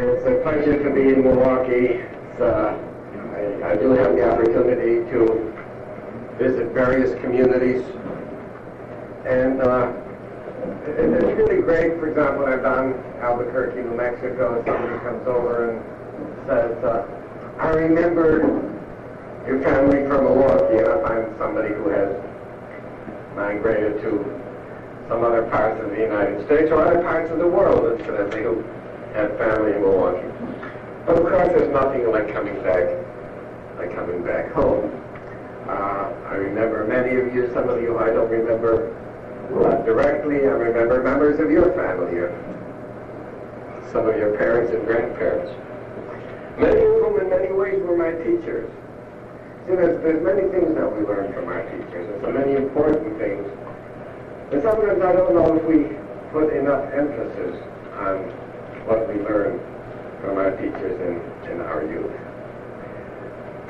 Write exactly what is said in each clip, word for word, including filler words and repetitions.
It's a pleasure to be in Milwaukee. It's, uh, I, I do have the opportunity to visit various communities. And uh, it, it's really great. For example, I've done Albuquerque, New Mexico. Somebody comes over and says, uh, I remember your family from Milwaukee. And I find somebody who has migrated to some other parts of the United States or other parts of the world, incidentally, who have family in Milwaukee. But of course, there's nothing like coming back, like coming back home. Uh, I remember many of you, some of you I don't remember uh, directly. I remember members of your family, or some of your parents and grandparents, many of whom in many ways were my teachers. See, there's, there's many things that we learn from our teachers, and so many important things. And sometimes I don't know if we put enough emphasis on what we learn from our teachers in, in our youth.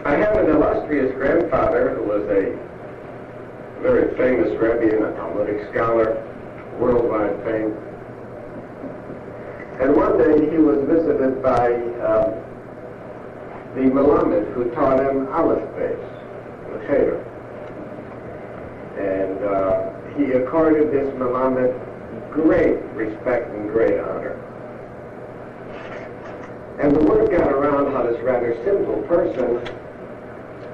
I have an illustrious grandfather who was a very famous Rebbe and a Talmudic scholar, worldwide fame. And one day he was visited by um, the Melamed who taught him Aleph Beis, the cheder. And uh, he accorded this Melamed great respect and great honor. And the word got around how this rather simple person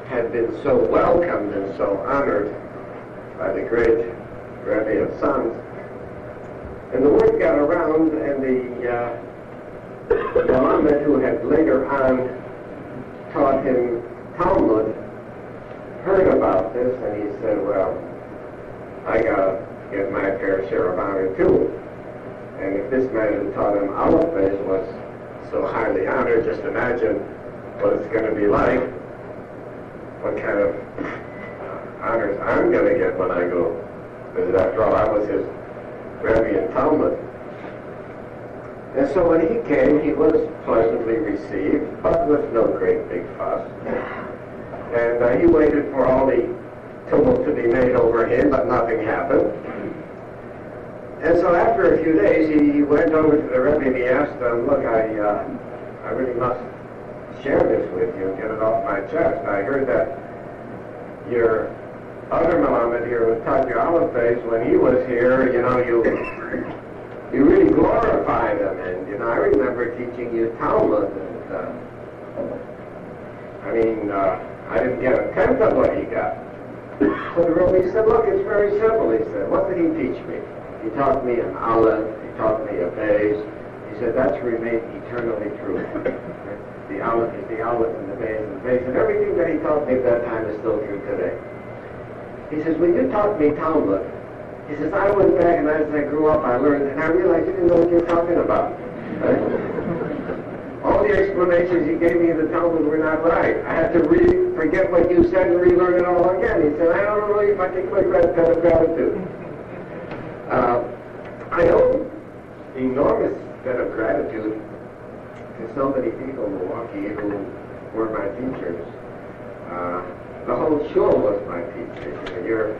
had been so welcomed and so honored by the great Rebbe of Sons. And the word got around, and the uh, Melamed who had later on taught him Talmud heard about this, and he said, well, I gotta get my fair share of honor too. And if this man who taught him Aleph Beis was so highly honored, just imagine what it's going to be like, what kind of honors I'm going to get when I go. Because after all, I was his Rebbe and Talmud. And so when he came, he was pleasantly received, but with no great big fuss. And uh, he waited for all the tumult to be made over him, but nothing happened. And so after a few days, he went over to the Rebbe and he asked him, look, I uh, I really must share this with you, get it off my chest. I heard that your other Melamed here was taught you Aleph Beis. When he was here, you know, you you really glorified him. And, you know, I remember teaching you Talmud. And, uh, I mean, uh, I didn't get a tenth of what he got. So the Rebbe said, look, it's very simple. He said, what did he teach me? He taught me an Aleph, he taught me a Beis. He said, that's remained eternally true. The Aleph is the Aleph and the Beis is the Beis. And everything that he taught me at that time is still true today. He says, when you taught me Talmud, he says, I went back and as I grew up, I learned, and I realized you didn't know what you were talking about. Right? All the explanations you gave me in the Talmud were not right. I had to read. Forget what you said and relearn it all again. He said, I don't know if I can quit that kind of gratitude. Uh, I owe enormous debt of gratitude to so many people in Milwaukee who were my teachers. Uh, the whole shul was my teacher. You know, your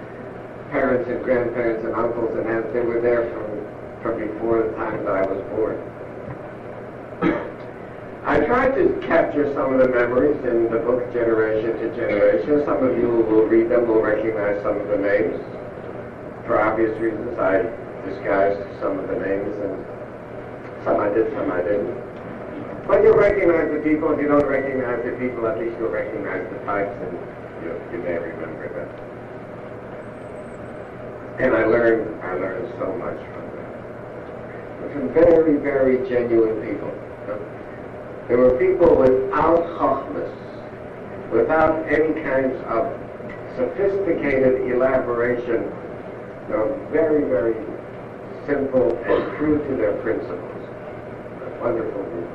parents and grandparents and uncles and aunts, they were there from, from before the time that I was born. I tried to capture some of the memories in the book Generation to Generation. Some of you who will read them will recognize some of the names. For obvious reasons, I disguised some of the names, and some I did, some I didn't. But you'll recognize the people. If you don't recognize the people, at least you'll recognize the types, and you, you may remember them. And I learned, I learned so much from them. From very, very genuine people. There were people without chokhmas, without any kinds of sophisticated elaboration. They were very, very simple and true to their principles. A wonderful group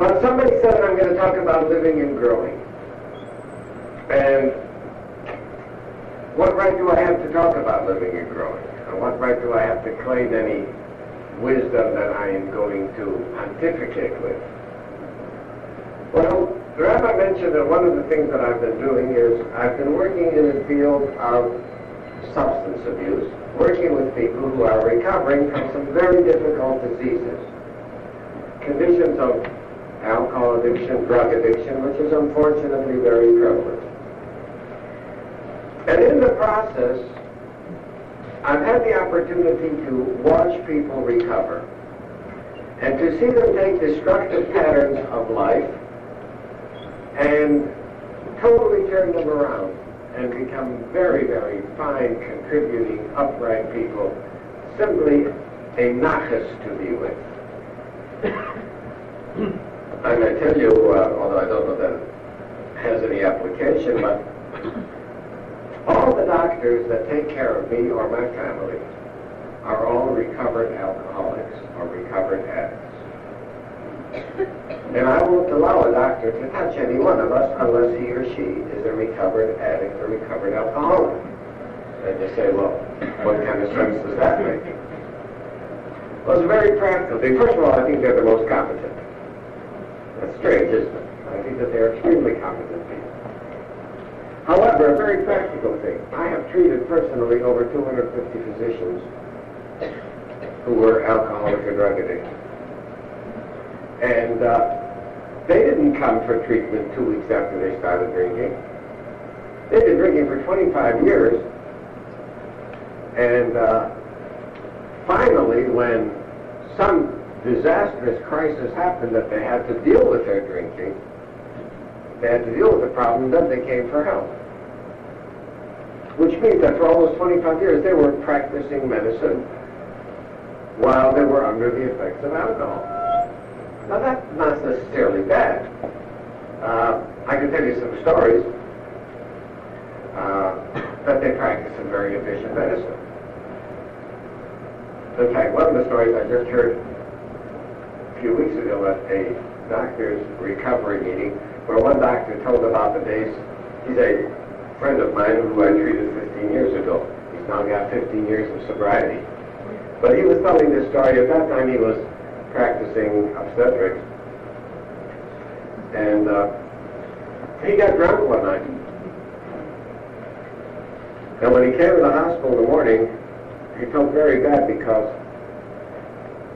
of people. But somebody said, I'm going to talk about living and growing. And what right do I have to talk about living and growing? And what right do I have to claim any wisdom that I am going to pontificate with? Well, the Rabbi mentioned that one of the things that I've been doing is I've been working in the field of substance abuse, working with people who are recovering from some very difficult diseases. Conditions of alcohol addiction, drug addiction, which is unfortunately very prevalent. And in the process, I've had the opportunity to watch people recover and to see them take destructive patterns of life and totally turn them around and become very, very fine, contributing, upright people, simply a nachas to be with. I'm going to tell you, uh, although I don't know that has any application, but all the doctors that take care of me or my family are all recovered alcoholics or recovered addicts. And I won't allow a doctor to touch any one of us unless he or she is a recovered addict or recovered alcoholic. And you say, well, what kind of sense does that make? Well, it's very practical. First of all, I think they're the most competent. That's strange, isn't it? I think that they're extremely competent people. However, a very practical thing. I have treated personally over two hundred fifty physicians who were alcoholic or drug addicted. And uh, they didn't come for treatment two weeks after they started drinking. They've been drinking for twenty-five years. And uh, finally, when some disastrous crisis happened that they had to deal with their drinking, they had to deal with the problem, then they came for help. Which means that for almost twenty-five years, they were practicing medicine while they were under the effects of alcohol. Now, that's not necessarily bad. Uh, I can tell you some stories uh, that they practice in very efficient medicine. In fact, one of the stories I just heard a few weeks ago at a doctor's recovery meeting, where one doctor told about the days. He's a friend of mine who I treated fifteen years ago. He's now got fifteen years of sobriety. But he was telling this story. At that time, he was practicing obstetrics. And uh, he got drunk one night. And when he came to the hospital in the morning, he felt very bad because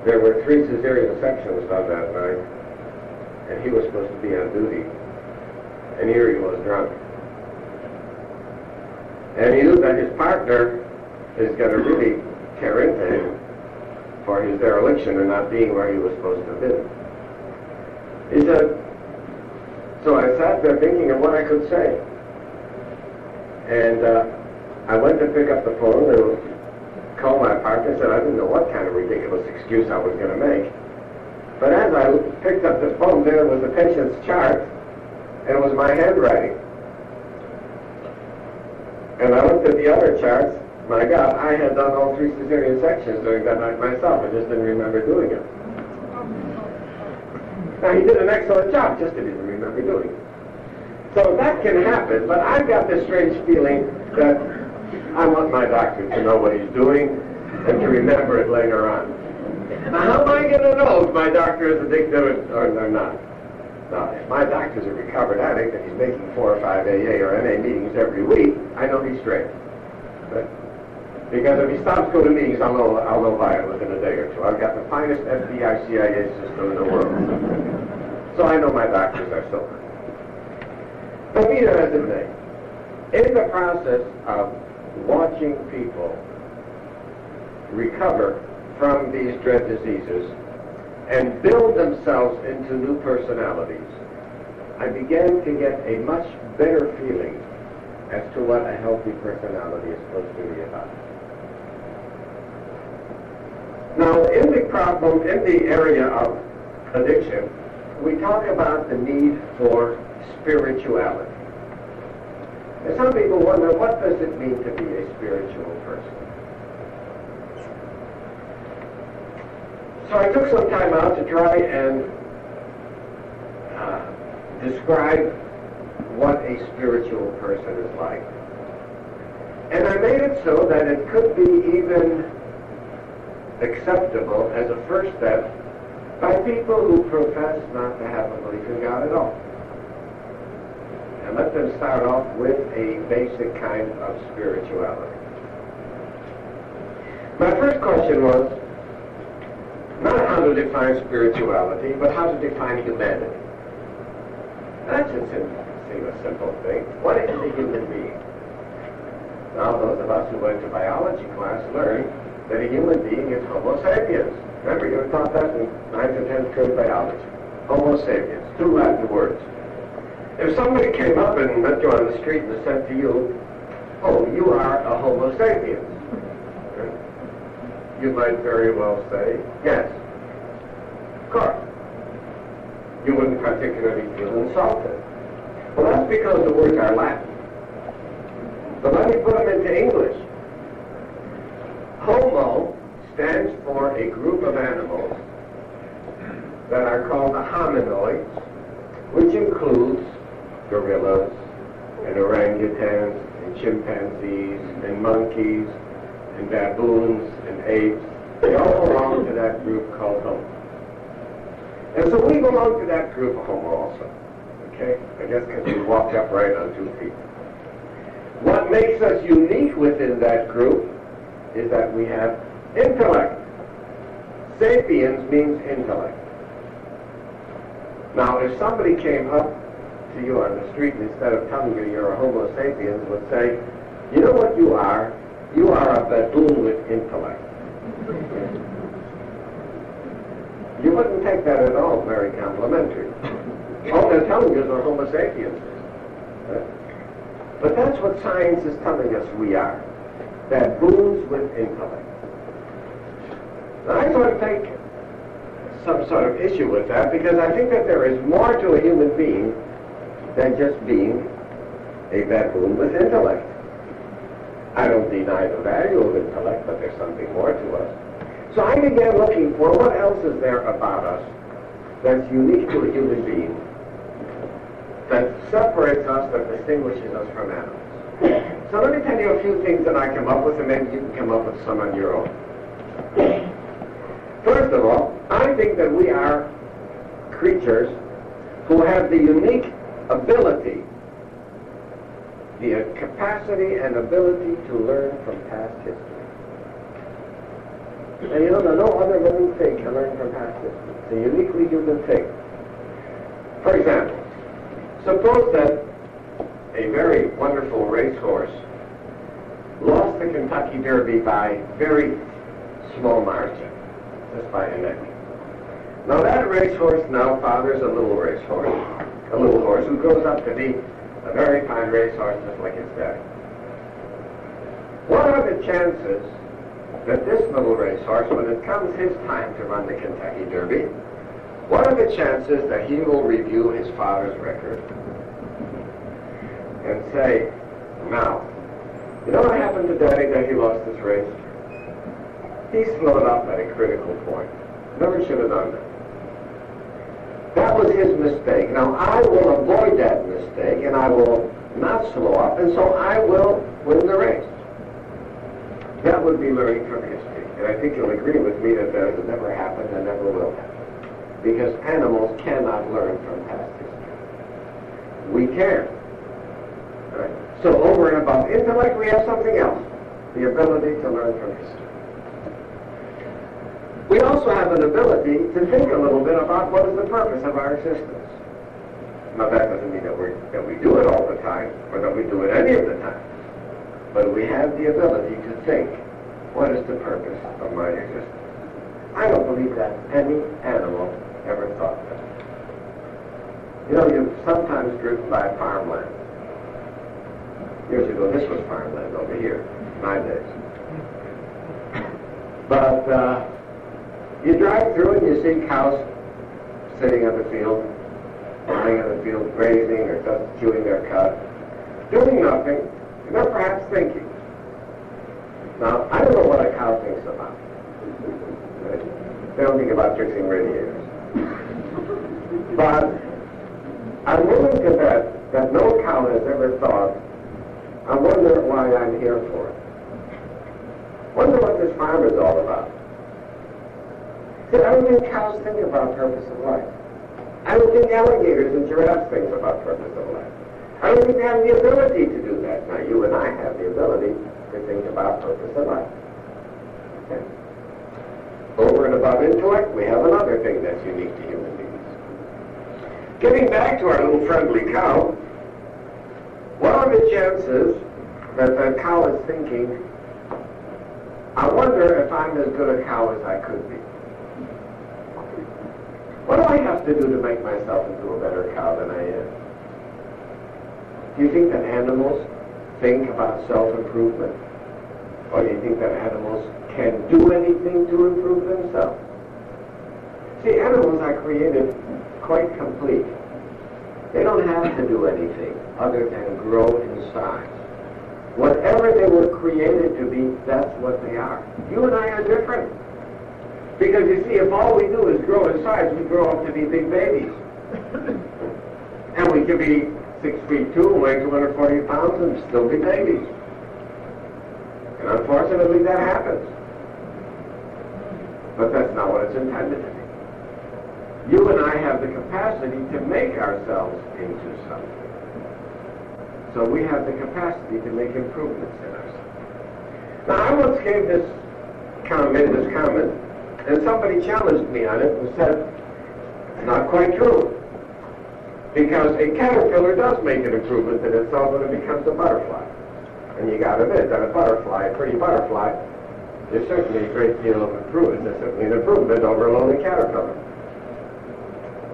there were three cesarean sections on that night, and he was supposed to be on duty. And here he was drunk. And he knew that his partner is going to really tear into him for his dereliction and not being where he was supposed to be. He said, so I sat there thinking of what I could say. And uh, I went to pick up the phone and call my partner and said, I didn't know what kind of ridiculous excuse I was going to make. But as I picked up the phone, there was the patient's chart, and it was my handwriting. And I looked at the other charts. My God, I had done all three cesarean sections during that night myself. I just didn't remember doing it. Now, he did an excellent job, just didn't even remember doing it. So that can happen, but I've got this strange feeling that I want my doctor to know what he's doing and to remember it later on. Now, how am I going to know if my doctor is addicted or, or not? Now, if my doctor's a recovered addict and he's making four or five A A or N A meetings every week, I know he's straight. But because if he stops going to meetings, I'll know, I'll know by it within a day or two. I've got the finest F B I, C I A system in the world. So I know my doctors are sober. But neither has it been. In the process of watching people recover from these dread diseases and build themselves into new personalities, I began to get a much better feeling as to what a healthy personality is supposed to be about. Now, in the problem, in the area of addiction, we talk about the need for spirituality. And some people wonder, what does it mean to be a spiritual person? So I took some time out to try and uh, describe what a spiritual person is like. And I made it so that it could be even acceptable as a first step by people who profess not to have a belief in God at all. And let them start off with a basic kind of spirituality. My first question was not how to define spirituality, but how to define humanity. That should seem a simple thing. What is a human being? Now, those of us who went to biology class learned that a human being is homo sapiens. Remember, you were taught that in ninth and tenth grade biology. Homo sapiens, two Latin words. If somebody came up and met you on the street and said to you, oh, you are a homo sapiens, you might very well say, yes, of course. You wouldn't particularly feel insulted. Well, that's because the words are Latin. But let me put them into English. Homo stands for a group of animals that are called the hominoids, which includes gorillas and orangutans and chimpanzees and monkeys and baboons and apes. They all belong to that group called Homo. And so we belong to that group of Homo also. Okay? I guess because we walked upright on two feet. What makes us unique within that group is that we have intellect. Sapiens means intellect. Now, if somebody came up to you on the street and instead of telling you you're a homo sapiens would say, you know what you are? You are a baboon with intellect. You wouldn't take that at all very complimentary. All they're telling you is we're homo sapiens. But that's what science is telling us we are. Baboons with intellect. Now, I sort of take some sort of issue with that because I think that there is more to a human being than just being a baboon with intellect. I don't deny the value of intellect, but there's something more to us. So I began looking for what else is there about us that's unique to a human being, that separates us, that distinguishes us from animals. So let me tell you a few things that I come up with, and maybe you can come up with some on your own. First of all, I think that we are creatures who have the unique ability, the capacity and ability to learn from past history. And you know, no other living thing can learn from past history. It's a uniquely human thing. For example, suppose that a very wonderful racehorse lost the Kentucky Derby by very small margin, just by a neck. Now that racehorse now fathers a little racehorse, a little horse who grows up to be a very fine racehorse just like his daddy. What are the chances that this little racehorse, when it comes his time to run the Kentucky Derby, what are the chances that he will review his father's record and say, now, you know what happened to Daddy that he lost this race? He slowed up at a critical point. Never should have done that. That was his mistake. Now, I will avoid that mistake, and I will not slow up, and so I will win the race. That would be learning from history. And I think you'll agree with me that that has never happened and never will happen, because animals cannot learn from past history. We can. Right. So over and above intellect, we have something else, the ability to learn from history. We also have an ability to think a little bit about what is the purpose of our existence. Now that doesn't mean that, we're, that we do it all the time, or that we do it any of the time, but we have the ability to think, what is the purpose of my existence? I don't believe that any animal ever thought that. You know, you've sometimes driven by farmland. Years ago, this was farmland over here, my days. But uh, you drive through and you see cows sitting on the field, lying on the field, grazing or just chewing their cud, doing nothing, and they're perhaps thinking. Now, I don't know what a cow thinks about. They don't think about fixing radiators. But I'm willing to bet that no cow has ever thought, I wonder why I'm here for it. Wonder what this farm is all about. See, I don't think cows think about purpose of life. I don't think alligators and giraffes think about purpose of life. I don't think they have the ability to do that. Now, you and I have the ability to think about purpose of life. Over and above intellect, we have another thing that's unique to human beings. Getting back to our little friendly cow, what are the chances that that cow is thinking, I wonder if I'm as good a cow as I could be? What do I have to do to make myself into a better cow than I am? Do you think that animals think about self-improvement? Or do you think that animals can do anything to improve themselves? See, animals are created quite complete. They don't have to do anything other than grow in size. Whatever they were created to be, that's what they are. You and I are different. Because you see, if all we do is grow in size, we grow up to be big babies. And we can be six feet two and weigh two hundred forty pounds and still be babies. And unfortunately, that happens. But that's not what it's intended to be. You and I have the capacity to make ourselves into something. So we have the capacity to make improvements in ourselves. Now, I once gave this comment, this comment, and somebody challenged me on it and said, it's not quite true. Because a caterpillar does make an improvement in itself when it becomes a butterfly. And you got to admit that a butterfly, a pretty butterfly, there's certainly a great deal of improvement. There's certainly an improvement over a lonely caterpillar.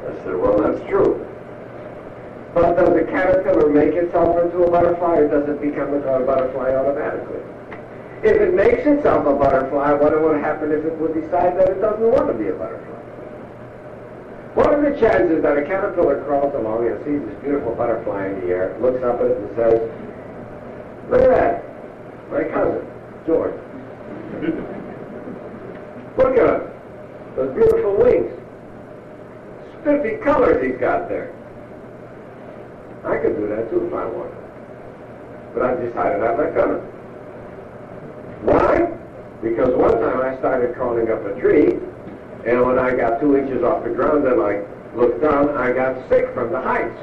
I said, well, that's true. But does a caterpillar make itself into a butterfly, or does it become a butterfly automatically? If it makes itself a butterfly, what would happen if it would decide that it doesn't want to be a butterfly? What are the chances that a caterpillar crawls along and sees this beautiful butterfly in the air, looks up at it and says, look at that, my cousin, George. Look at him, those beautiful wings. Spiffy colors he's got there. I could do that too if I wanted. But I decided I'm not gonna. Why? Because one time I started crawling up a tree, and when I got two inches off the ground and I looked down, I got sick from the heights.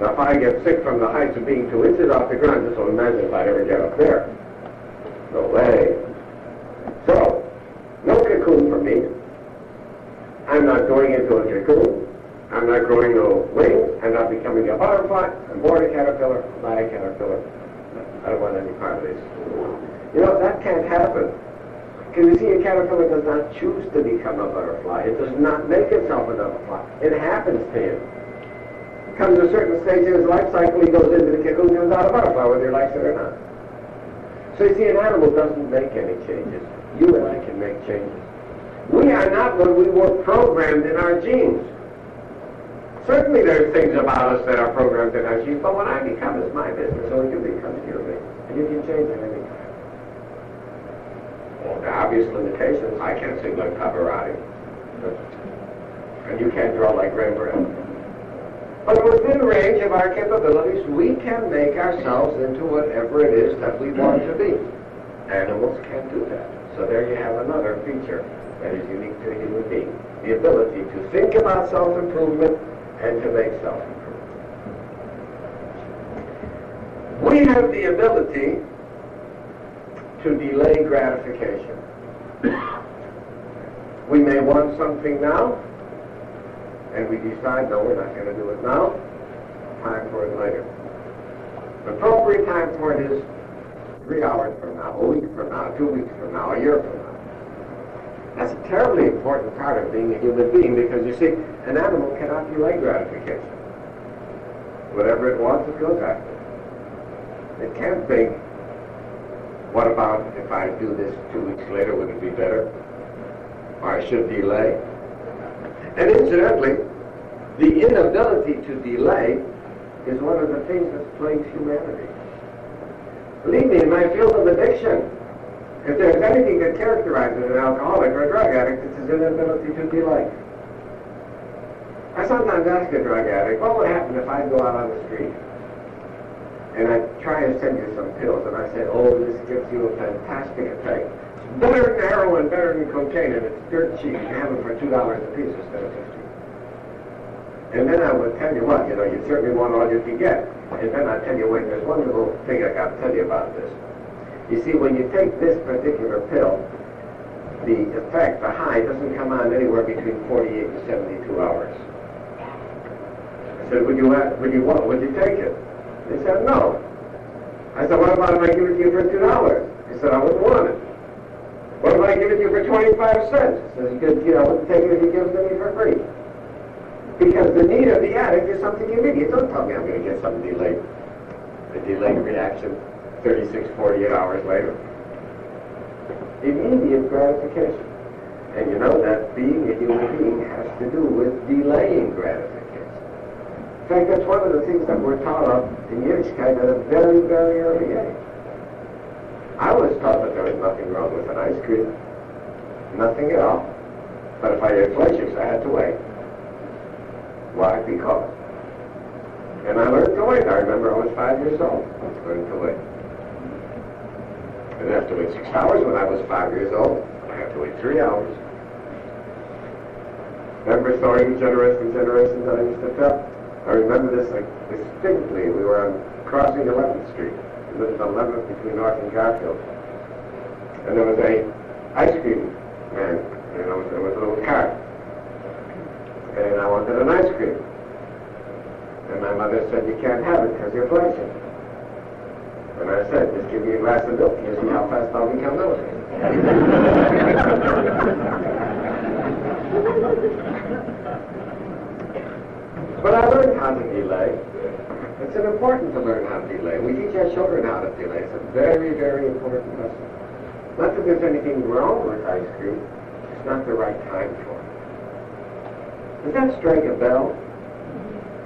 Now if I get sick from the heights of being two inches off the ground, just so imagine if I'd ever get up there. No way. So, no cocoon for me. I'm not going into a cocoon. I'm not growing no wings. I'm not becoming a butterfly. I'm born a caterpillar. I'm not a caterpillar. I don't want any part of this. You know, that can't happen. Because you see, a caterpillar does not choose to become a butterfly. It does not make itself a butterfly. It happens to him. It comes to a certain stage in his life cycle, he goes into the cocoon, comes out a butterfly, whether he likes it or not. So you see, an animal doesn't make any changes. You and I can make changes. We are not what we were programmed in our genes. Certainly there are things about us that are programmed in our genes, but what I become is my business, so it can become your business. And you can change it anytime. Well, the obvious limitations, I can't sing like Pavarotti. And you can't draw like Rembrandt. But within range of our capabilities, we can make ourselves into whatever it is that we want to be. Animals can't do that. So there you have another feature that is unique to a human being. The ability to think about self-improvement and to make self-improvement. We have the ability to delay gratification. We may want something now, and we decide, no, we're not going to do it now. Time for it later. The appropriate time for it is three hours from now, a week from now, two weeks from now, a year from now. That's a terribly important part of being a human being, because you see, an animal cannot delay gratification. Whatever it wants, it goes after it. It can't think, what about if I do this two weeks later, would it be better? Or I should delay? And incidentally, the inability to delay is one of the things that plagues humanity. Believe me, in my field of addiction, if there's anything that characterizes an alcoholic or a drug addict, it's his inability to delay. I sometimes ask a drug addict, what would happen if I go out on the street? And I try and send you some pills, and I say, oh, this gives you a fantastic effect. It's better than heroin, better than cocaine, and it's dirt cheap. You can have it for two dollars a piece instead of fifty. And then I would tell you what, you know, you certainly want all you can get. And then I tell you, wait, there's one little thing I got to tell you about this. You see, when you take this particular pill, the effect, the high, doesn't come on anywhere between forty-eight and seventy-two hours. I said, would you, would you want, would you take it? They said, no. I said, what about if I give it to you for two dollars? They said, I wouldn't want it. What if I give it to you for twenty-five cents? I said, you know, I wouldn't take it if you give it to me for free. Because the need of the addict is something immediate. Don't tell me I'm going to get some delayed, a delayed reaction thirty-six, forty-eight hours later. Immediate gratification. And you know that being a human being has to do with delaying gratification. In fact, that's one of the things that we're taught of in Yiddishkeit at a very, very early age. I was taught that there was nothing wrong with an ice cream. Nothing at all. But if I ate Fleischer's, I had to wait. Why? Because. And I learned to wait. I remember I was five years old. I learned to wait. I didn't have to wait six hours when I was five years old. I have to wait three hours. Remember story, generation to generation, that I used to tell? I remember this like distinctly. We were on crossing eleventh street. We lived on eleventh between North and Garfield. And there was a ice cream man. And I was, there was a little cart. And I wanted an ice cream. And my mother said, you can't have it because you're flashing. And I said, just give me a glass of milk and see how fast I'll become milk. But I learned how to delay. It's important to learn how to delay. We teach our children how to delay. It's a very, very important lesson. Not that there's anything wrong with ice cream. It's not the right time for it. Does that strike a bell?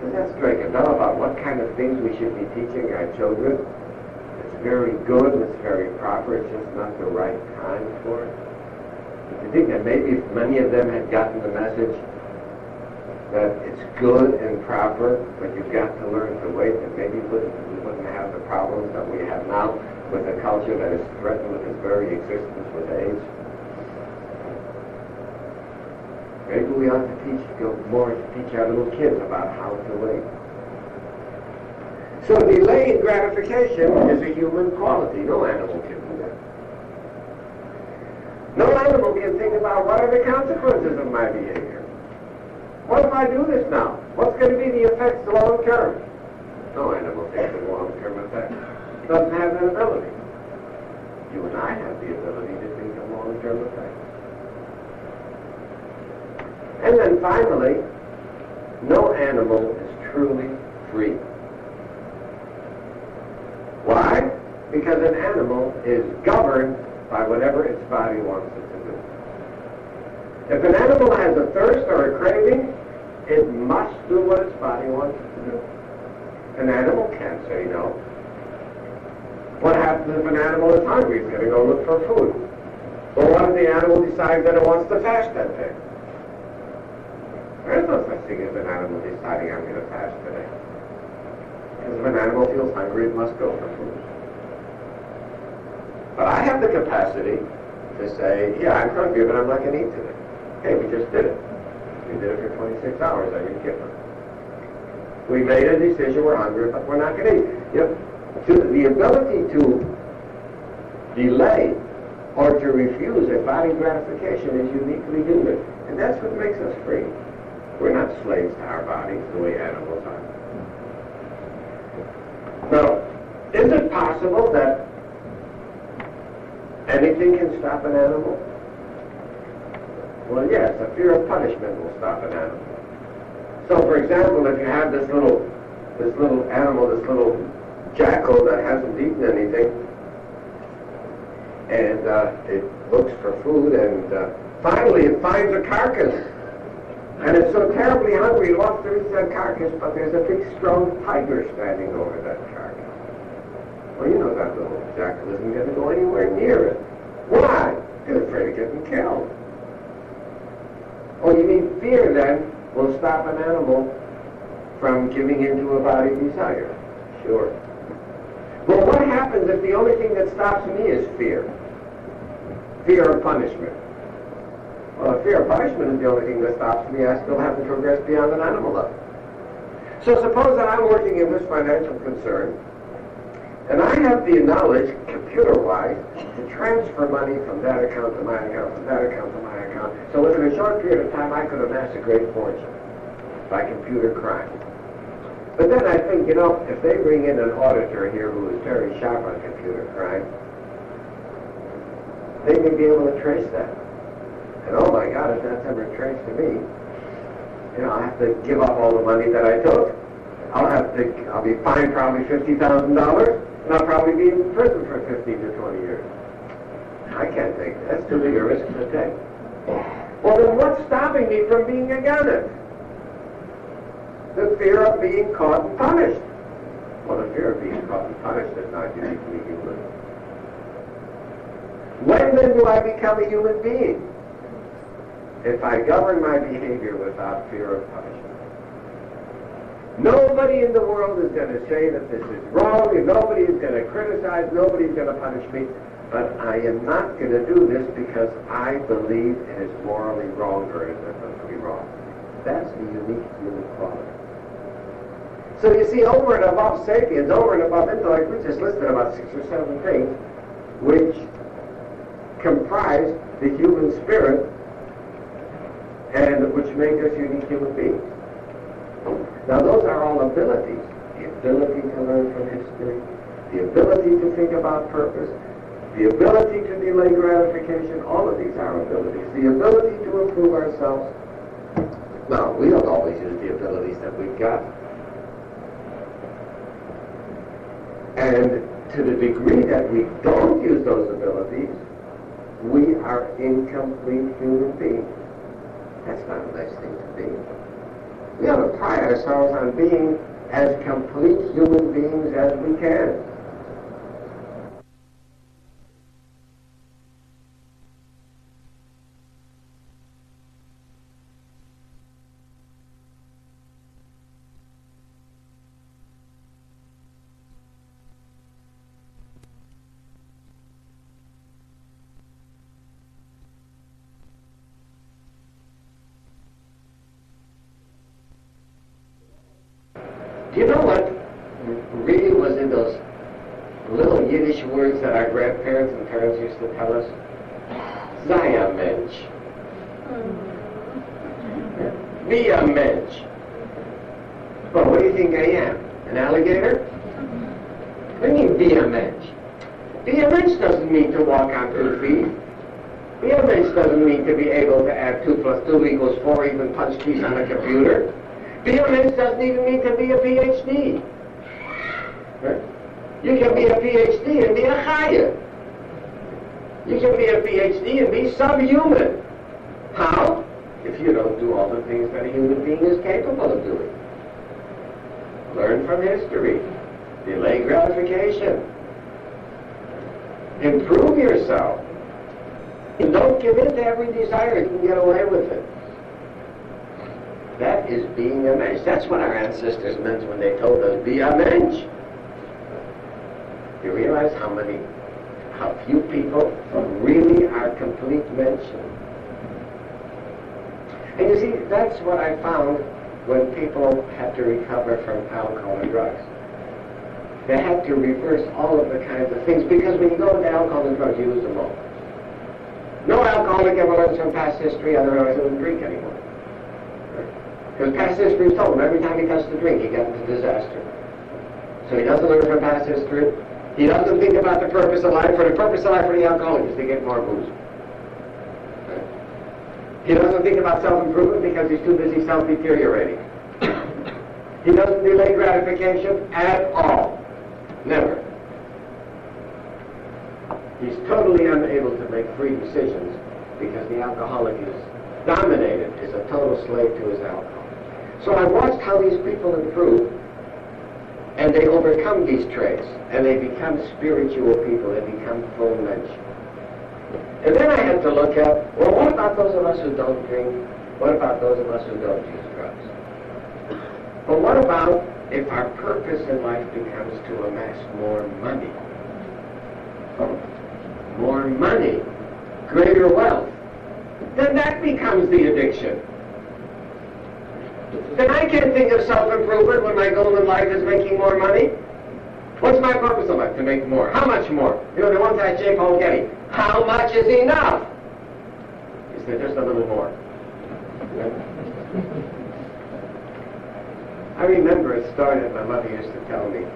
Does that strike a bell about what kind of things we should be teaching our children? It's very good, it's very proper, it's just not the right time for it. You think that maybe if many of them had gotten the message that it's good and proper, but you've got to learn to wait, that maybe we wouldn't have the problems that we have now with a culture that is threatened with its very existence with age? Maybe we ought to teach more to teach our little kids about how to wait. So delaying gratification is a human quality. No animal can do that. No animal can think about what are the consequences of my behavior. What if I do this now? What's going to be the effects long term? No animal thinks of long term effects. It doesn't have that ability. You and I have the ability to think of long term effects. And then finally, no animal is truly free. Why? Because an animal is governed by whatever its body wants it to do. If an animal has a thirst or a craving, it must do what its body wants it to do. An animal can't say no. What happens if an animal is hungry? It's going to go look for food. Well, what if the animal decides that it wants to fast that day? There is no such thing as an animal deciding I'm going to fast today. Because if an animal feels hungry, it must go for food. But I have the capacity to say, yeah, I'm hungry, but I'm not going to eat today. Hey, we just did it. We did it for twenty-six hours. I didn't get one. We made a decision. We're hungry, but we're not going to eat. Yep. To the ability to delay or to refuse a body gratification is uniquely human. And that's what makes us free. We're not slaves to our bodies the way animals are. Now, is it possible that anything can stop an animal? Well, yes, a fear of punishment will stop an animal. So, for example, if you have this little, this little animal, this little jackal that hasn't eaten anything, and uh, it looks for food, and uh, finally it finds a carcass. And it's so terribly hungry, it wants to reach that carcass, but there's a big, strong tiger standing over that carcass. Well, you know that little jackal isn't going to go anywhere near it. Why? He's afraid of getting killed. Oh, you mean fear, then, will stop an animal from giving in to a body desire? Sure. Well, what happens if the only thing that stops me is fear? Fear of punishment. Well, if fear of punishment is the only thing that stops me, I still haven't progressed beyond an animal level. So suppose that I'm working in this financial concern, and I have the knowledge, computer way to transfer money from that account to my account, from that account to my account. So within a short period of time, I could amass a great fortune by computer crime. But then I think, you know, if they bring in an auditor here who is very sharp on computer crime, they may be able to trace that. And oh my God, if that's ever traced to me, you know, I'll have to give up all the money that I took. I'll have to, I'll be fined probably fifty thousand dollars, and I'll probably be in prison for fifteen to twenty years. I can't take that. That's too big a risk to take. Well, then what's stopping me from being against it? The fear of being caught and punished. Well, the fear of being caught and punished is not uniquely human. When then do I become a human being? If I govern my behavior without fear of punishment. Nobody in the world is going to say that this is wrong, and nobody is going to criticize, nobody's going to punish me, but I am not going to do this because I believe it is morally wrong or inherently wrong. That's the unique human quality. So you see, over and above sapiens, over and above intellect, we just listed about six or seven things which comprise the human spirit and which make us unique human beings. Now those are all abilities. The ability to learn from history, the ability to think about purpose, the ability to delay gratification, all of these are abilities. The ability to improve ourselves. Now, we don't always use the abilities that we've got. And to the degree that we don't use those abilities, we are incomplete human beings. That's not a nice thing to be. We ought to pride ourselves on being as complete human beings as we can. You know what really was in those little Yiddish words that our grandparents and parents used to tell us? Sei a mensch. Mm. Be a mensch. Well, what do you think I am? An alligator? What do you mean, be a mensch? Be a mensch doesn't mean to walk on two feet. Be a mensch doesn't mean to be able to add two plus two equals four, even punch keys on a computer. Being a mensch doesn't even mean to be a P H D. Right? You can be a P H D and be a chaya. You can be a P H D and be subhuman. How? If you don't do all the things that a human being is capable of doing. Learn from history. Delay gratification. Improve yourself. And don't give in to every desire. You can get away with it. That is being a mensch. That's what our ancestors meant when they told us, be a mensch. You realize how many, how few people really are complete mensch. And you see, that's what I found when people had to recover from alcohol and drugs. They had to reverse all of the kinds of things, because when you go into alcohol and drugs, you lose them all. No alcoholic ever learns from past history, otherwise they wouldn't drink anymore. Because past history told him every time he touched the drink, he got into disaster. So he doesn't learn from past history. He doesn't think about the purpose of life. For the purpose of life for the alcoholic is to get more booze. He doesn't think about self-improvement because he's too busy self-deteriorating. He doesn't delay gratification at all. Never. He's totally unable to make free decisions because the alcoholic is dominated, is a total slave to his alcohol. So I watched how these people improve, and they overcome these traits, and they become spiritual people, they become full mensch. And then I had to look at, well, what about those of us who don't drink? What about those of us who don't use drugs? But what about if our purpose in life becomes to amass more money? More money, greater wealth. Then that becomes the addiction. Then I can't think of self-improvement when my goal in life is making more money. What's my purpose in life? To make more. How much more? You know, the one time J. Paul Getty, how much is enough? He said, just a little more. I remember a story that my mother used to tell me.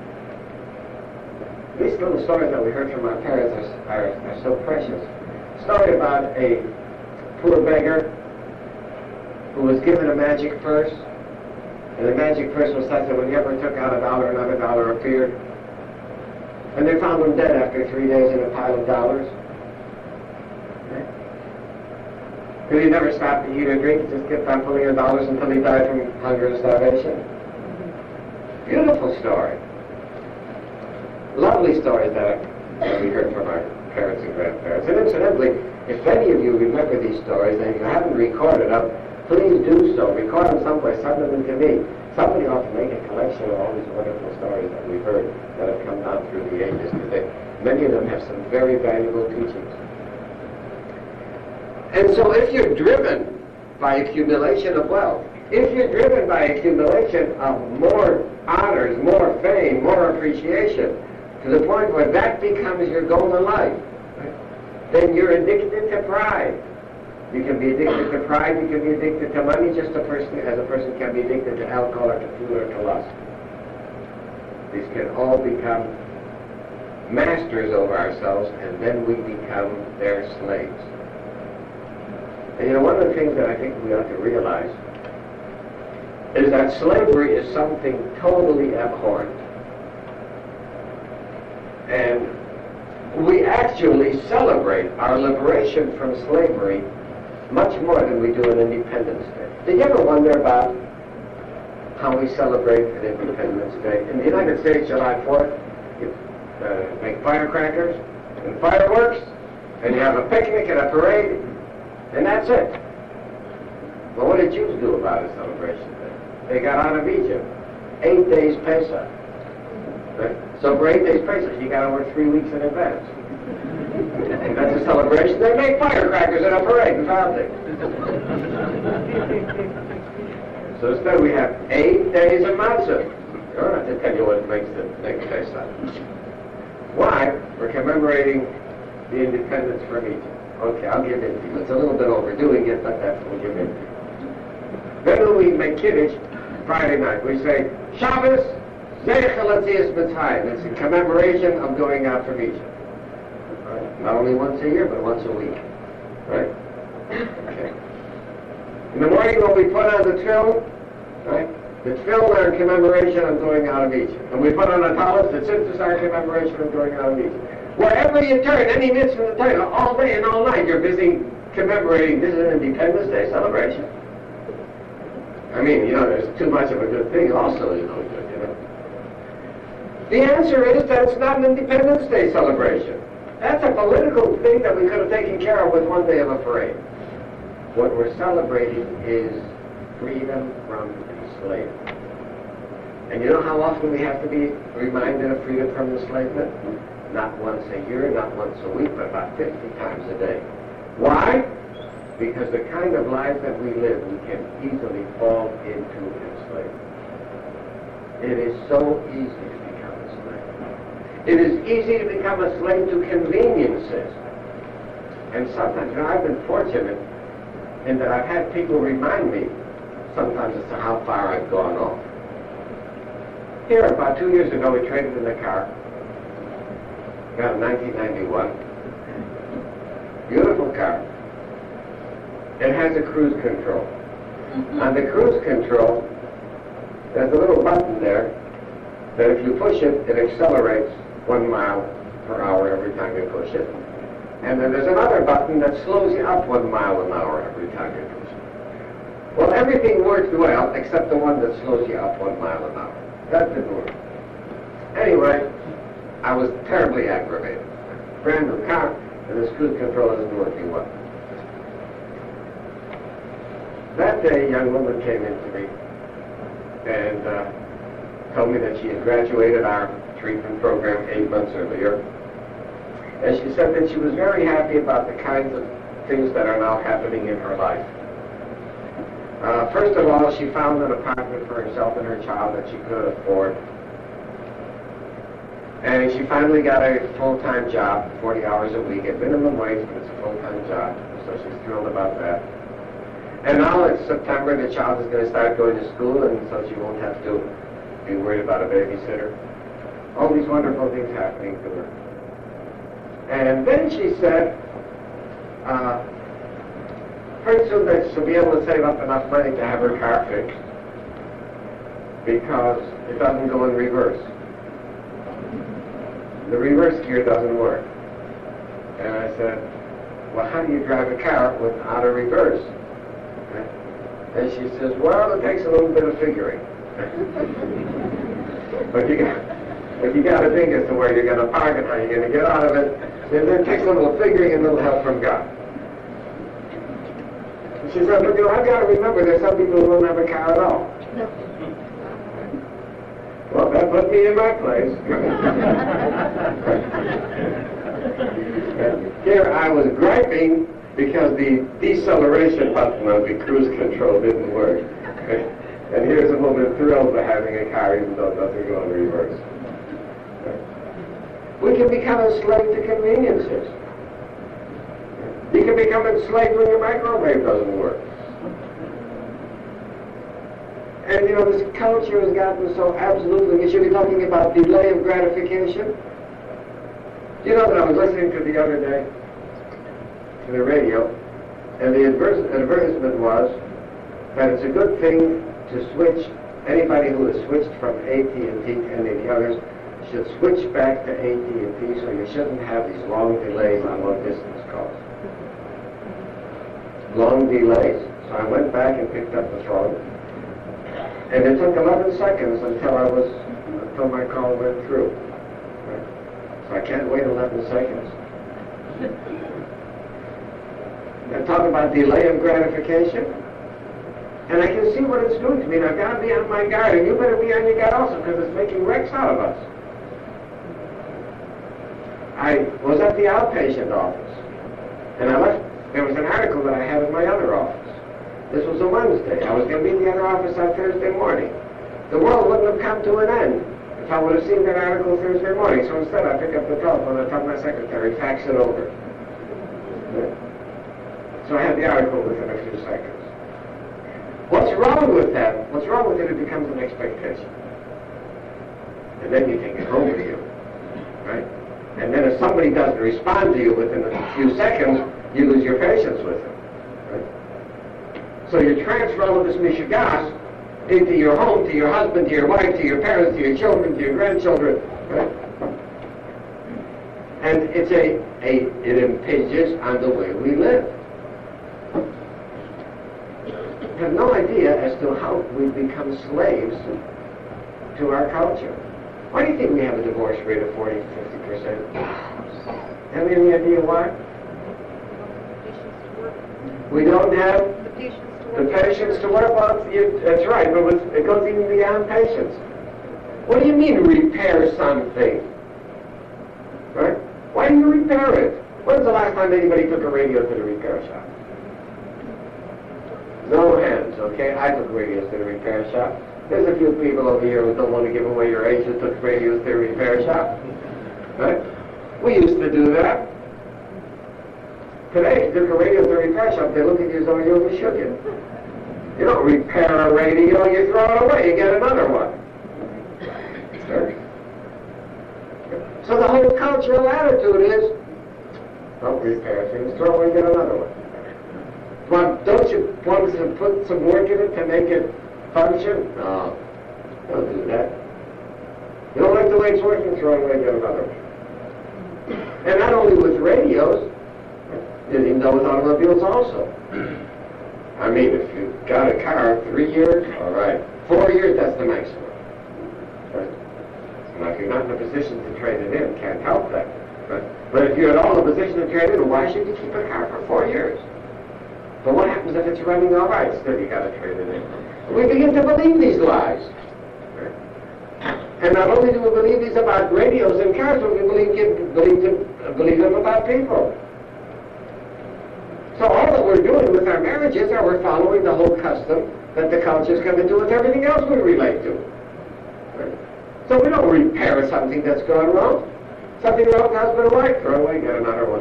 These little stories that we heard from our parents are, are, are so precious. A story about a poor beggar who was given a magic purse. And the magic purse was such that whenever he took out a dollar, another dollar appeared. And they found him dead after three days in a pile of dollars. Because okay. He never stopped to eat or drink, he just kept on pulling in dollars until he died from hunger and starvation. Beautiful story. Lovely stories that we heard from our parents and grandparents. And incidentally, if any of you remember these stories and you haven't recorded them, please do so. Record them someplace, send them to me. Somebody ought to make a collection of all these wonderful stories that we've heard that have come down through the ages today. Many of them have some very valuable teachings. And so if you're driven by accumulation of wealth, if you're driven by accumulation of more honors, more fame, more appreciation, to the point where that becomes your goal in life, then you're addicted to pride. You can be addicted to pride, you can be addicted to money, just a person, as a person can be addicted to alcohol or to food or to lust. These can all become masters over ourselves, and then we become their slaves. And you know, one of the things that I think we ought to realize is that slavery is something totally abhorrent. And we actually celebrate our liberation from slavery much more than we do on Independence Day. Did you ever wonder about how we celebrate an Independence Day? In the United States, July fourth, you uh, make firecrackers and fireworks, and you have a picnic and a parade, and that's it. Well, what did Jews do about a celebration day? They got out of Egypt. Eight days Pesach. Right? So for eight days Pesach, you got to work three weeks in advance. And that's a celebration. They make firecrackers in a parade and founding. So instead we have eight days of Matzah. I don't have to tell you what makes the next day Sunday. Why? We're commemorating the independence from Egypt. Okay, I'll give in to you. It's a little bit overdoing it, but that's what we'll give in to. Then we make Kiddush Friday night. We say, Shabbos, Zeh Chalatzias B'Tayim. It's a commemoration of going out from Egypt. Not only once a year, but once a week. Right? Okay. In the morning when we put on the tefillin, right? The tefillin are in commemoration of going out of Egypt. And we put on a tallis, the tzitzis are in commemoration of going out of Egypt. Wherever you turn, any minutes from the time, all day and all night, you're busy commemorating. This is an Independence Day celebration. I mean, you know, there's too much of a good thing also, you know. You know. The answer is that it's not an Independence Day celebration. That's a political thing that we could have taken care of with one day of a parade. What we're celebrating is freedom from enslavement. And you know how often we have to be reminded of freedom from enslavement? Not once a year, not once a week, but about fifty times a day. Why? Because the kind of life that we live, we can easily fall into enslavement. It is so easy to become a slave. It is easy to become a slave to conveniences. And sometimes, you know, I've been fortunate in that I've had people remind me sometimes as to how far I've gone off. Here, about two years ago, we traded in the car. Got a nineteen ninety-one. Beautiful car. It has a cruise control. On the cruise control, there's a little button there that if you push it, it accelerates one mile per hour every time you push it. And then there's another button that slows you up one mile an hour every time you push it. Well, everything worked well except the one that slows you up one mile an hour. That didn't work. Anyway, I was terribly aggravated. Brand new car, and this cruise control isn't working well. That day, a young woman came in to me and uh, told me that she had graduated our treatment program eight months earlier. And she said that she was very happy about the kinds of things that are now happening in her life. Uh, first of all, she found an apartment for herself and her child that she could afford. And she finally got a full-time job, forty hours a week at minimum wage, but it's a full-time job. So she's thrilled about that. And now it's September, the child is going to start going to school, and so she won't have to be worried about a babysitter. All these wonderful things happening to her. And then she said, uh, pretty soon that she'll be able to save up enough money to have her car fixed, because it doesn't go in reverse. The reverse gear doesn't work. And I said, well, how do you drive a car without a reverse? And she says, well, it takes a little bit of figuring. But you got, if you got to think as to where you're going to park and how you're going to get out of it, then it takes a little figuring and a little help from God. And she said, but you know, I've got to remember, there's some people who don't have a car at all. No. Well, that put me in my place. Here I was griping because the deceleration button on the cruise control didn't work. And here's a woman thrilled by having a car even though it doesn't go in reverse. We can become enslaved to conveniences. You can become enslaved when your microwave doesn't work. And you know, this culture has gotten so absolutely, you should be talking about delay of gratification. You know that I was listening to the other day, to the radio, and the advertisement was that it's a good thing to switch, anybody who has switched from A T and T to any of the others should switch back to A T and T, so you shouldn't have these long delays on long distance calls. Long delays. So I went back and picked up the phone, and it took eleven seconds until I was, until my call went through. Right? So I can't wait eleven seconds. And talk about delay of gratification. And I can see what it's doing to me. And I've got to be on my guard. And you better be on your guard also, because it's making wrecks out of us. I was at the outpatient office. And I left. There was an article that I had in my other office. This was a Wednesday. I was going to be in the other office on Thursday morning. The world wouldn't have come to an end if I would have seen that article Thursday morning. So instead, I pick up the telephone and I tell my secretary, fax it over. Yeah. So I had the article within a few seconds. What's wrong with that? What's wrong with it? It becomes an expectation. And then you think it's over to you. Right? And then if somebody doesn't respond to you within a few seconds, you lose your patience with them. Right? So you transfer all of this mishigas into your home, to your husband, to your wife, to your parents, to your children, to your grandchildren. Right? And it's a, a it impinges on the way we live. Have no idea as to how we become slaves to our culture. Why do you think we have a divorce rate of forty to fifty percent? Have you any idea why? We don't have the patience to work, the patience to work on. You, that's right, but with, it goes even beyond patience. What do you mean repair something? Right? Why do you repair it? When's the last time anybody took a radio to the repair shop? No hands, okay? I took radios to the repair shop. There's a few people over here who don't want to give away your age that took radios to the repair shop. Right? We used to do that. Today, if you took a radio to the repair shop, they look at you as though you overshook it. You don't repair a radio, you throw it away, you get another one. Sure. So the whole cultural attitude is, don't repair things, throw away, get another one. Well, don't you want to put some work in it to make it function? No. Don't do that. You don't like the way it's working, throw it away, get another one. And not only with radios, you know, with automobiles also. I mean, if you've got a car, three years, all right. Four years, that's the maximum. Right? Now, if you're not in a position to trade it in, can't help that. Right? But if you're at all in a position to trade it in, why should you keep a car for four years? But what happens if it's running all right? Still, you got to trade it in. We begin to believe these lies. And not only do we believe these about radios and cars, but we believe, believe, them, believe them about people. So all that we're doing with our marriages are we're following the whole custom that the culture is going to do with everything else we relate to. So we don't repair something that's gone wrong. Something wrong has been right, throw away, get another one.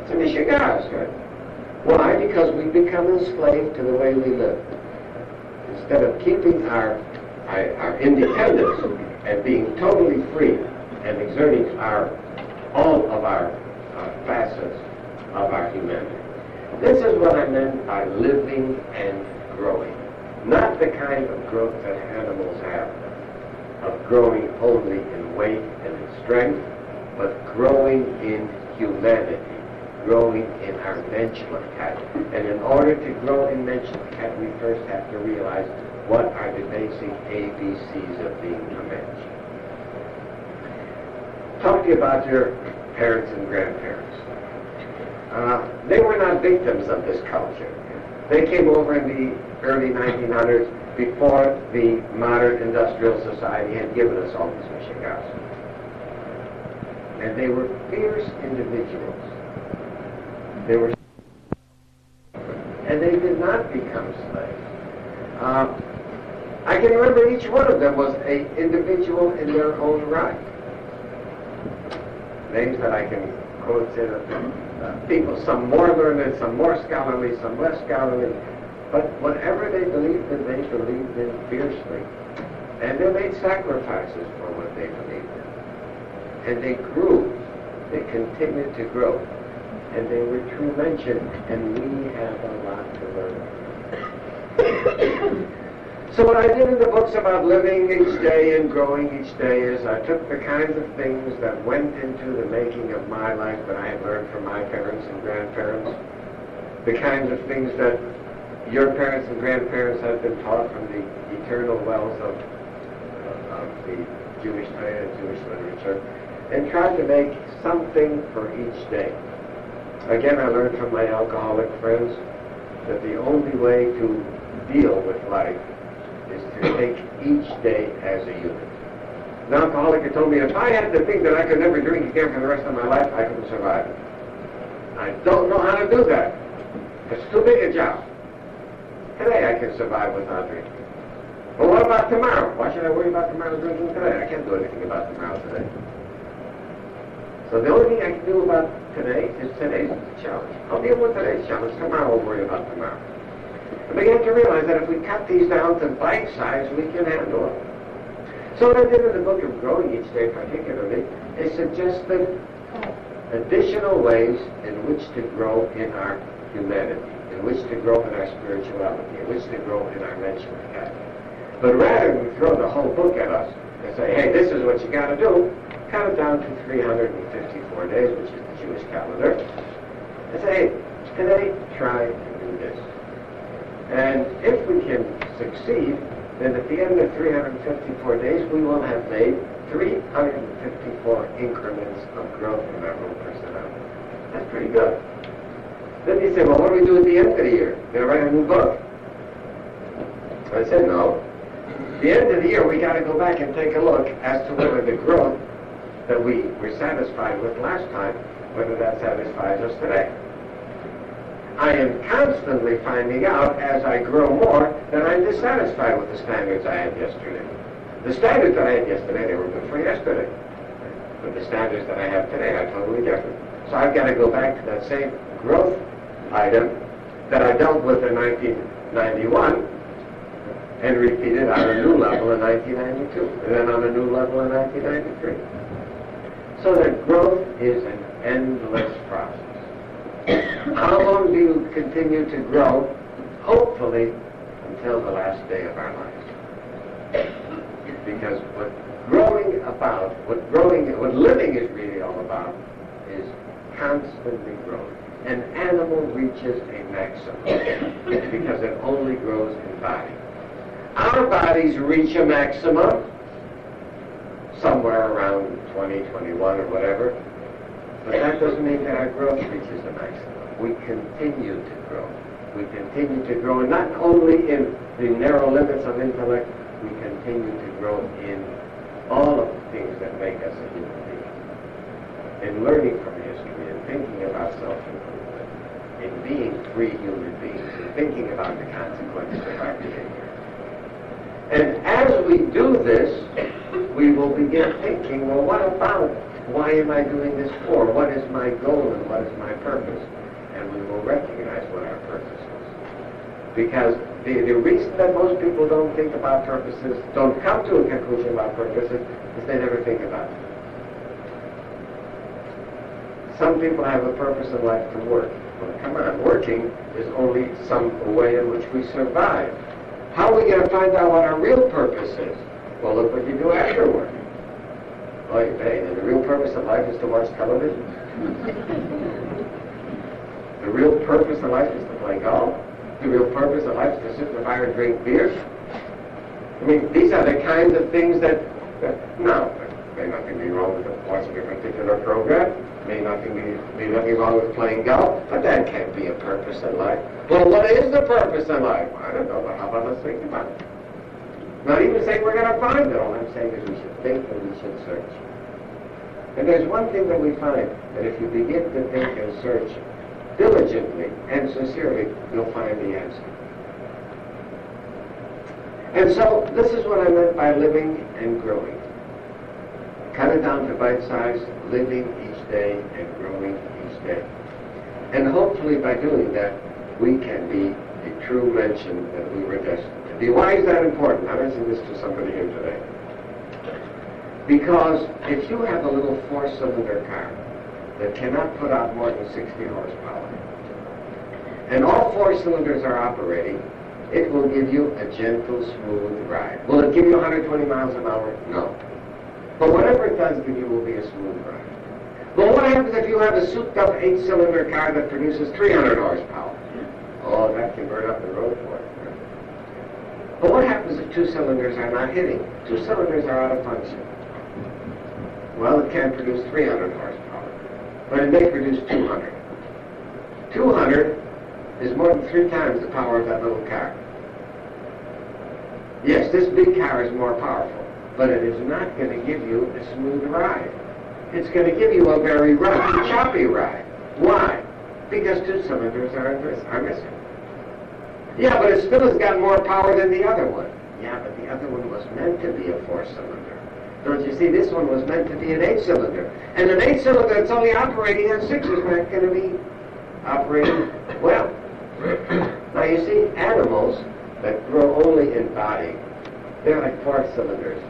It's a mishigas, right? Why? Because we become enslaved to the way we live. Instead of keeping our, our, our independence and being totally free and exerting our all of our uh, facets of our humanity. This is what I meant by living and growing. Not the kind of growth that animals have, of growing only in weight and in strength, but growing in humanity, growing in our menschlichkeit. And in order to grow in menschlichkeit, we first have to realize what are the basic A B Cs of being a mensch. Talk to you about your parents and grandparents. Uh, they were not victims of this culture. They came over in the early nineteen hundreds before the modern industrial society had given us all these mishigas. And they were fierce individuals. They were and they did not become slaves. Uh, I can remember each one of them was an individual in their own right. Names that I can quote in Uh, people, some more learned, some more scholarly, some less scholarly, but whatever they believed in, they believed in fiercely. And they made sacrifices for what they believed in. And they grew. They continued to grow. And they were true mention, and we have a lot to learn. So what I did in the books about living each day and growing each day is I took the kinds of things that went into the making of my life that I had learned from my parents and grandparents, the kinds of things that your parents and grandparents have been taught from the eternal wells of, uh, of the Jewish faith and Jewish literature, and tried to make something for each day. Again, I learned from my alcoholic friends that the only way to deal with life is to take each day as a unit. An alcoholic had told me, if I had the thing that I could never drink again for the rest of my life, I couldn't survive it. I don't know how to do that. It's too big a job. Today I can survive without drinking. But what about tomorrow? Why should I worry about tomorrow drinking today? I can't do anything about tomorrow today. So the only thing I can do about today is today's challenge. I'll deal with today's challenge. Tomorrow I'll worry about tomorrow. I began to realize that if we cut these down to bite size, we can handle them. So what I did in the book of Growing Each Day particularly is suggested additional ways in which to grow in our humanity, in which to grow in our spirituality, in which to grow in our menschlichkeit. But rather than throw the whole book at us and say, hey, this is what you got to do, cut it down to three hundred fifty-four days, which is the Jewish calendar, and say, hey, today try to do this. And if we can succeed, then at the end of three hundred fifty-four days, we will have made three hundred fifty-four increments of growth in our own personality. That's pretty good. Then you say, well, what do we do at the end of the year? They write a new book. I said, no. At the end of the year, we got to go back and take a look as to whether the growth that we were satisfied with last time, whether that satisfies us today. I am constantly finding out as I grow more that I'm dissatisfied with the standards I had yesterday. The standards that I had yesterday, they were good for yesterday. But the standards that I have today are totally different. So I've got to go back to that same growth item that I dealt with in nineteen ninety-one and repeat it on a new level in nineteen ninety-two, and then on a new level in nineteen ninety-three. So that growth is an endless process. How long do you continue to grow? Hopefully, until the last day of our lives. Because what growing about, what growing, what living is really all about, is constantly growing. An animal reaches a maximum because it only grows in body. Our bodies reach a maximum somewhere around twenty, twenty-one, or whatever. But that doesn't mean that our growth reaches the maximum. We continue to grow. We continue to grow, not only in the narrow limits of intellect, we continue to grow in all of the things that make us a human being. In learning from history, in thinking about self-improvement, in being free human beings, in thinking about the consequences of our behavior. And as as we do this, we will begin thinking, well, what about it? Why am I doing this for? What is my goal and what is my purpose? And we will recognize what our purpose is. Because the, the reason that most people don't think about purposes, don't come to a conclusion about purposes, is they never think about it. Some people have a purpose in life to work. Well, come on, working is only some way in which we survive. How are we going to find out what our real purpose is? Well, look what you do after work. Oh, you pay. The real purpose of life is to watch television. The real purpose of life is to play golf. The real purpose of life is to sit in the fire and drink beer. I mean, these are the kinds of things that, that no, there may nothing be wrong with watching a particular program. May nothing be, be nothing wrong with playing golf, but that can't be a purpose in life. Well, what is the purpose in life? I don't know, but how about let's think about it? Not even saying we're going to find it. All I'm saying is we should think and we should search. And there's one thing that we find, that if you begin to think and search diligently and sincerely, you'll find the answer. And so, this is what I meant by living and growing. Cut it down to bite size, living each day and growing each day. And hopefully by doing that, we can be the true mention that we were destined to be. Why is that important? I'm asking this to somebody here today. Because if you have a little four-cylinder car that cannot put out more than sixty horsepower, and all four cylinders are operating, it will give you a gentle, smooth ride. Will it give you one hundred twenty miles an hour? No. But whatever it does give you will be a smooth ride. But what happens if you have a souped-up eight-cylinder car that produces three hundred horsepower? Oh, that can burn up the road for it. But what happens if two cylinders are not hitting? Two cylinders are out of function. Well, it can't produce three hundred horsepower, but it may produce two hundred. two hundred is more than three times the power of that little car. Yes, this big car is more powerful, but it is not going to give you a smooth ride. It's going to give you a very rough, choppy ride. Why? Because two cylinders are, are missing. Yeah, but it still has got more power than the other one. Yeah, but the other one was meant to be a four-cylinder. Don't you see, this one was meant to be an eight-cylinder. And an eight-cylinder that's only operating on six is not going to be operating well. Now you see, animals that grow only in body, they're like four-cylinders.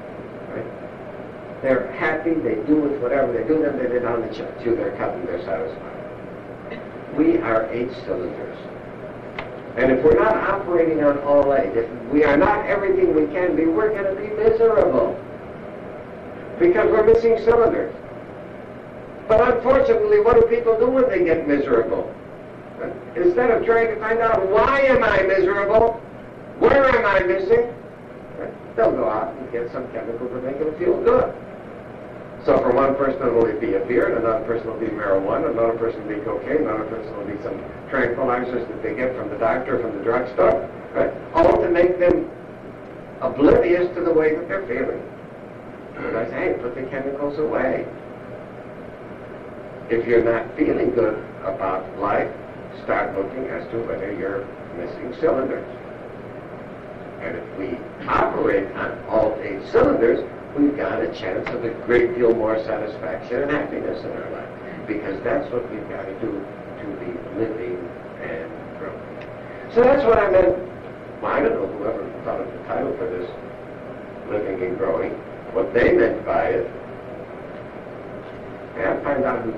They're happy, they do with whatever they do, then they get on the chew their cup and they're satisfied. We are eight cylinders. And if we're not operating on all eight, if we are not everything we can be, we're going to be miserable. Because we're missing cylinders. But unfortunately, what do people do when they get miserable? Instead of trying to find out, why am I miserable? Where am I missing? They'll go out and get some chemical to make them feel good. So for one person it will be a beer, and another person will be marijuana, another person will be cocaine, another person will be some tranquilizers that they get from the doctor, from the drugstore, right? All to make them oblivious to the way that they're feeling. And I say, hey, put the chemicals away. If you're not feeling good about life, start looking as to whether you're missing cylinders. And if we operate on all eight cylinders, we've got a chance of a great deal more satisfaction and happiness in our life. Because that's what we've got to do to be living and growing. So that's what I meant. Well, I don't know whoever thought of the title for this, living and growing, what they meant by it. I have to find out who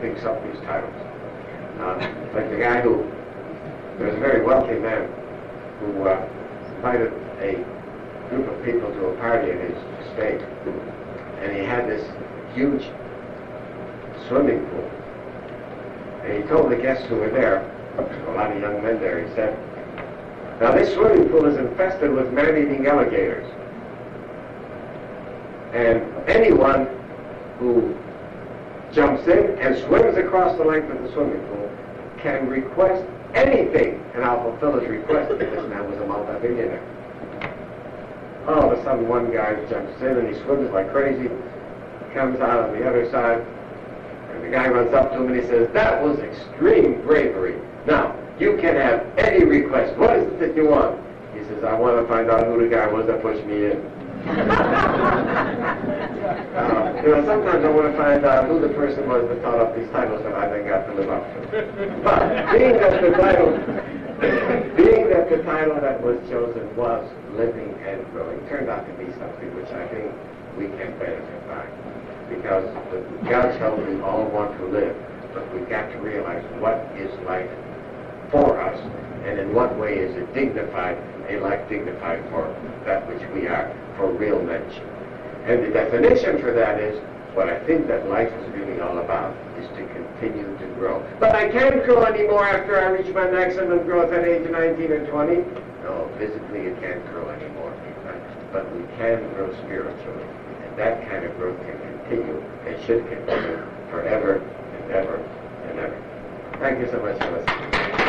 thinks up these titles. Uh, like the guy who, there was a very wealthy man who uh, invited a group of people to a party at his estate, and he had this huge swimming pool. And he told the guests who were there, a lot of young men there, he said, now this swimming pool is infested with man-eating alligators. And anyone who jumps in and swims across the length of the swimming pool can request anything, and I'll fulfill his request. This man was a multi-billionaire. All of a sudden, one guy jumps in and he swims like crazy, comes out on the other side, and the guy runs up to him and he says, that was extreme bravery. Now, you can have any request. What is it that you want? He says, I want to find out who the guy was that pushed me in. uh, you know, sometimes I want to find out who the person was that thought up these titles that I then got to live up to. But being that the title, being that the title that was chosen was living and growing, turned out to be something which I think we can benefit by. Because with God's help, we all want to live, but we've got to realize what is life for us, and in what way is it dignified, a life dignified for that which we are, for real mensch. And the definition for that is, what I think that life is really all about, is to continue to grow. But I can't grow anymore after I reach my maximum growth at age nineteen or twenty. No, physically you can't grow anymore, but we can grow spiritually. And that kind of growth can continue, and should continue, forever and ever and ever. Thank you so much for listening.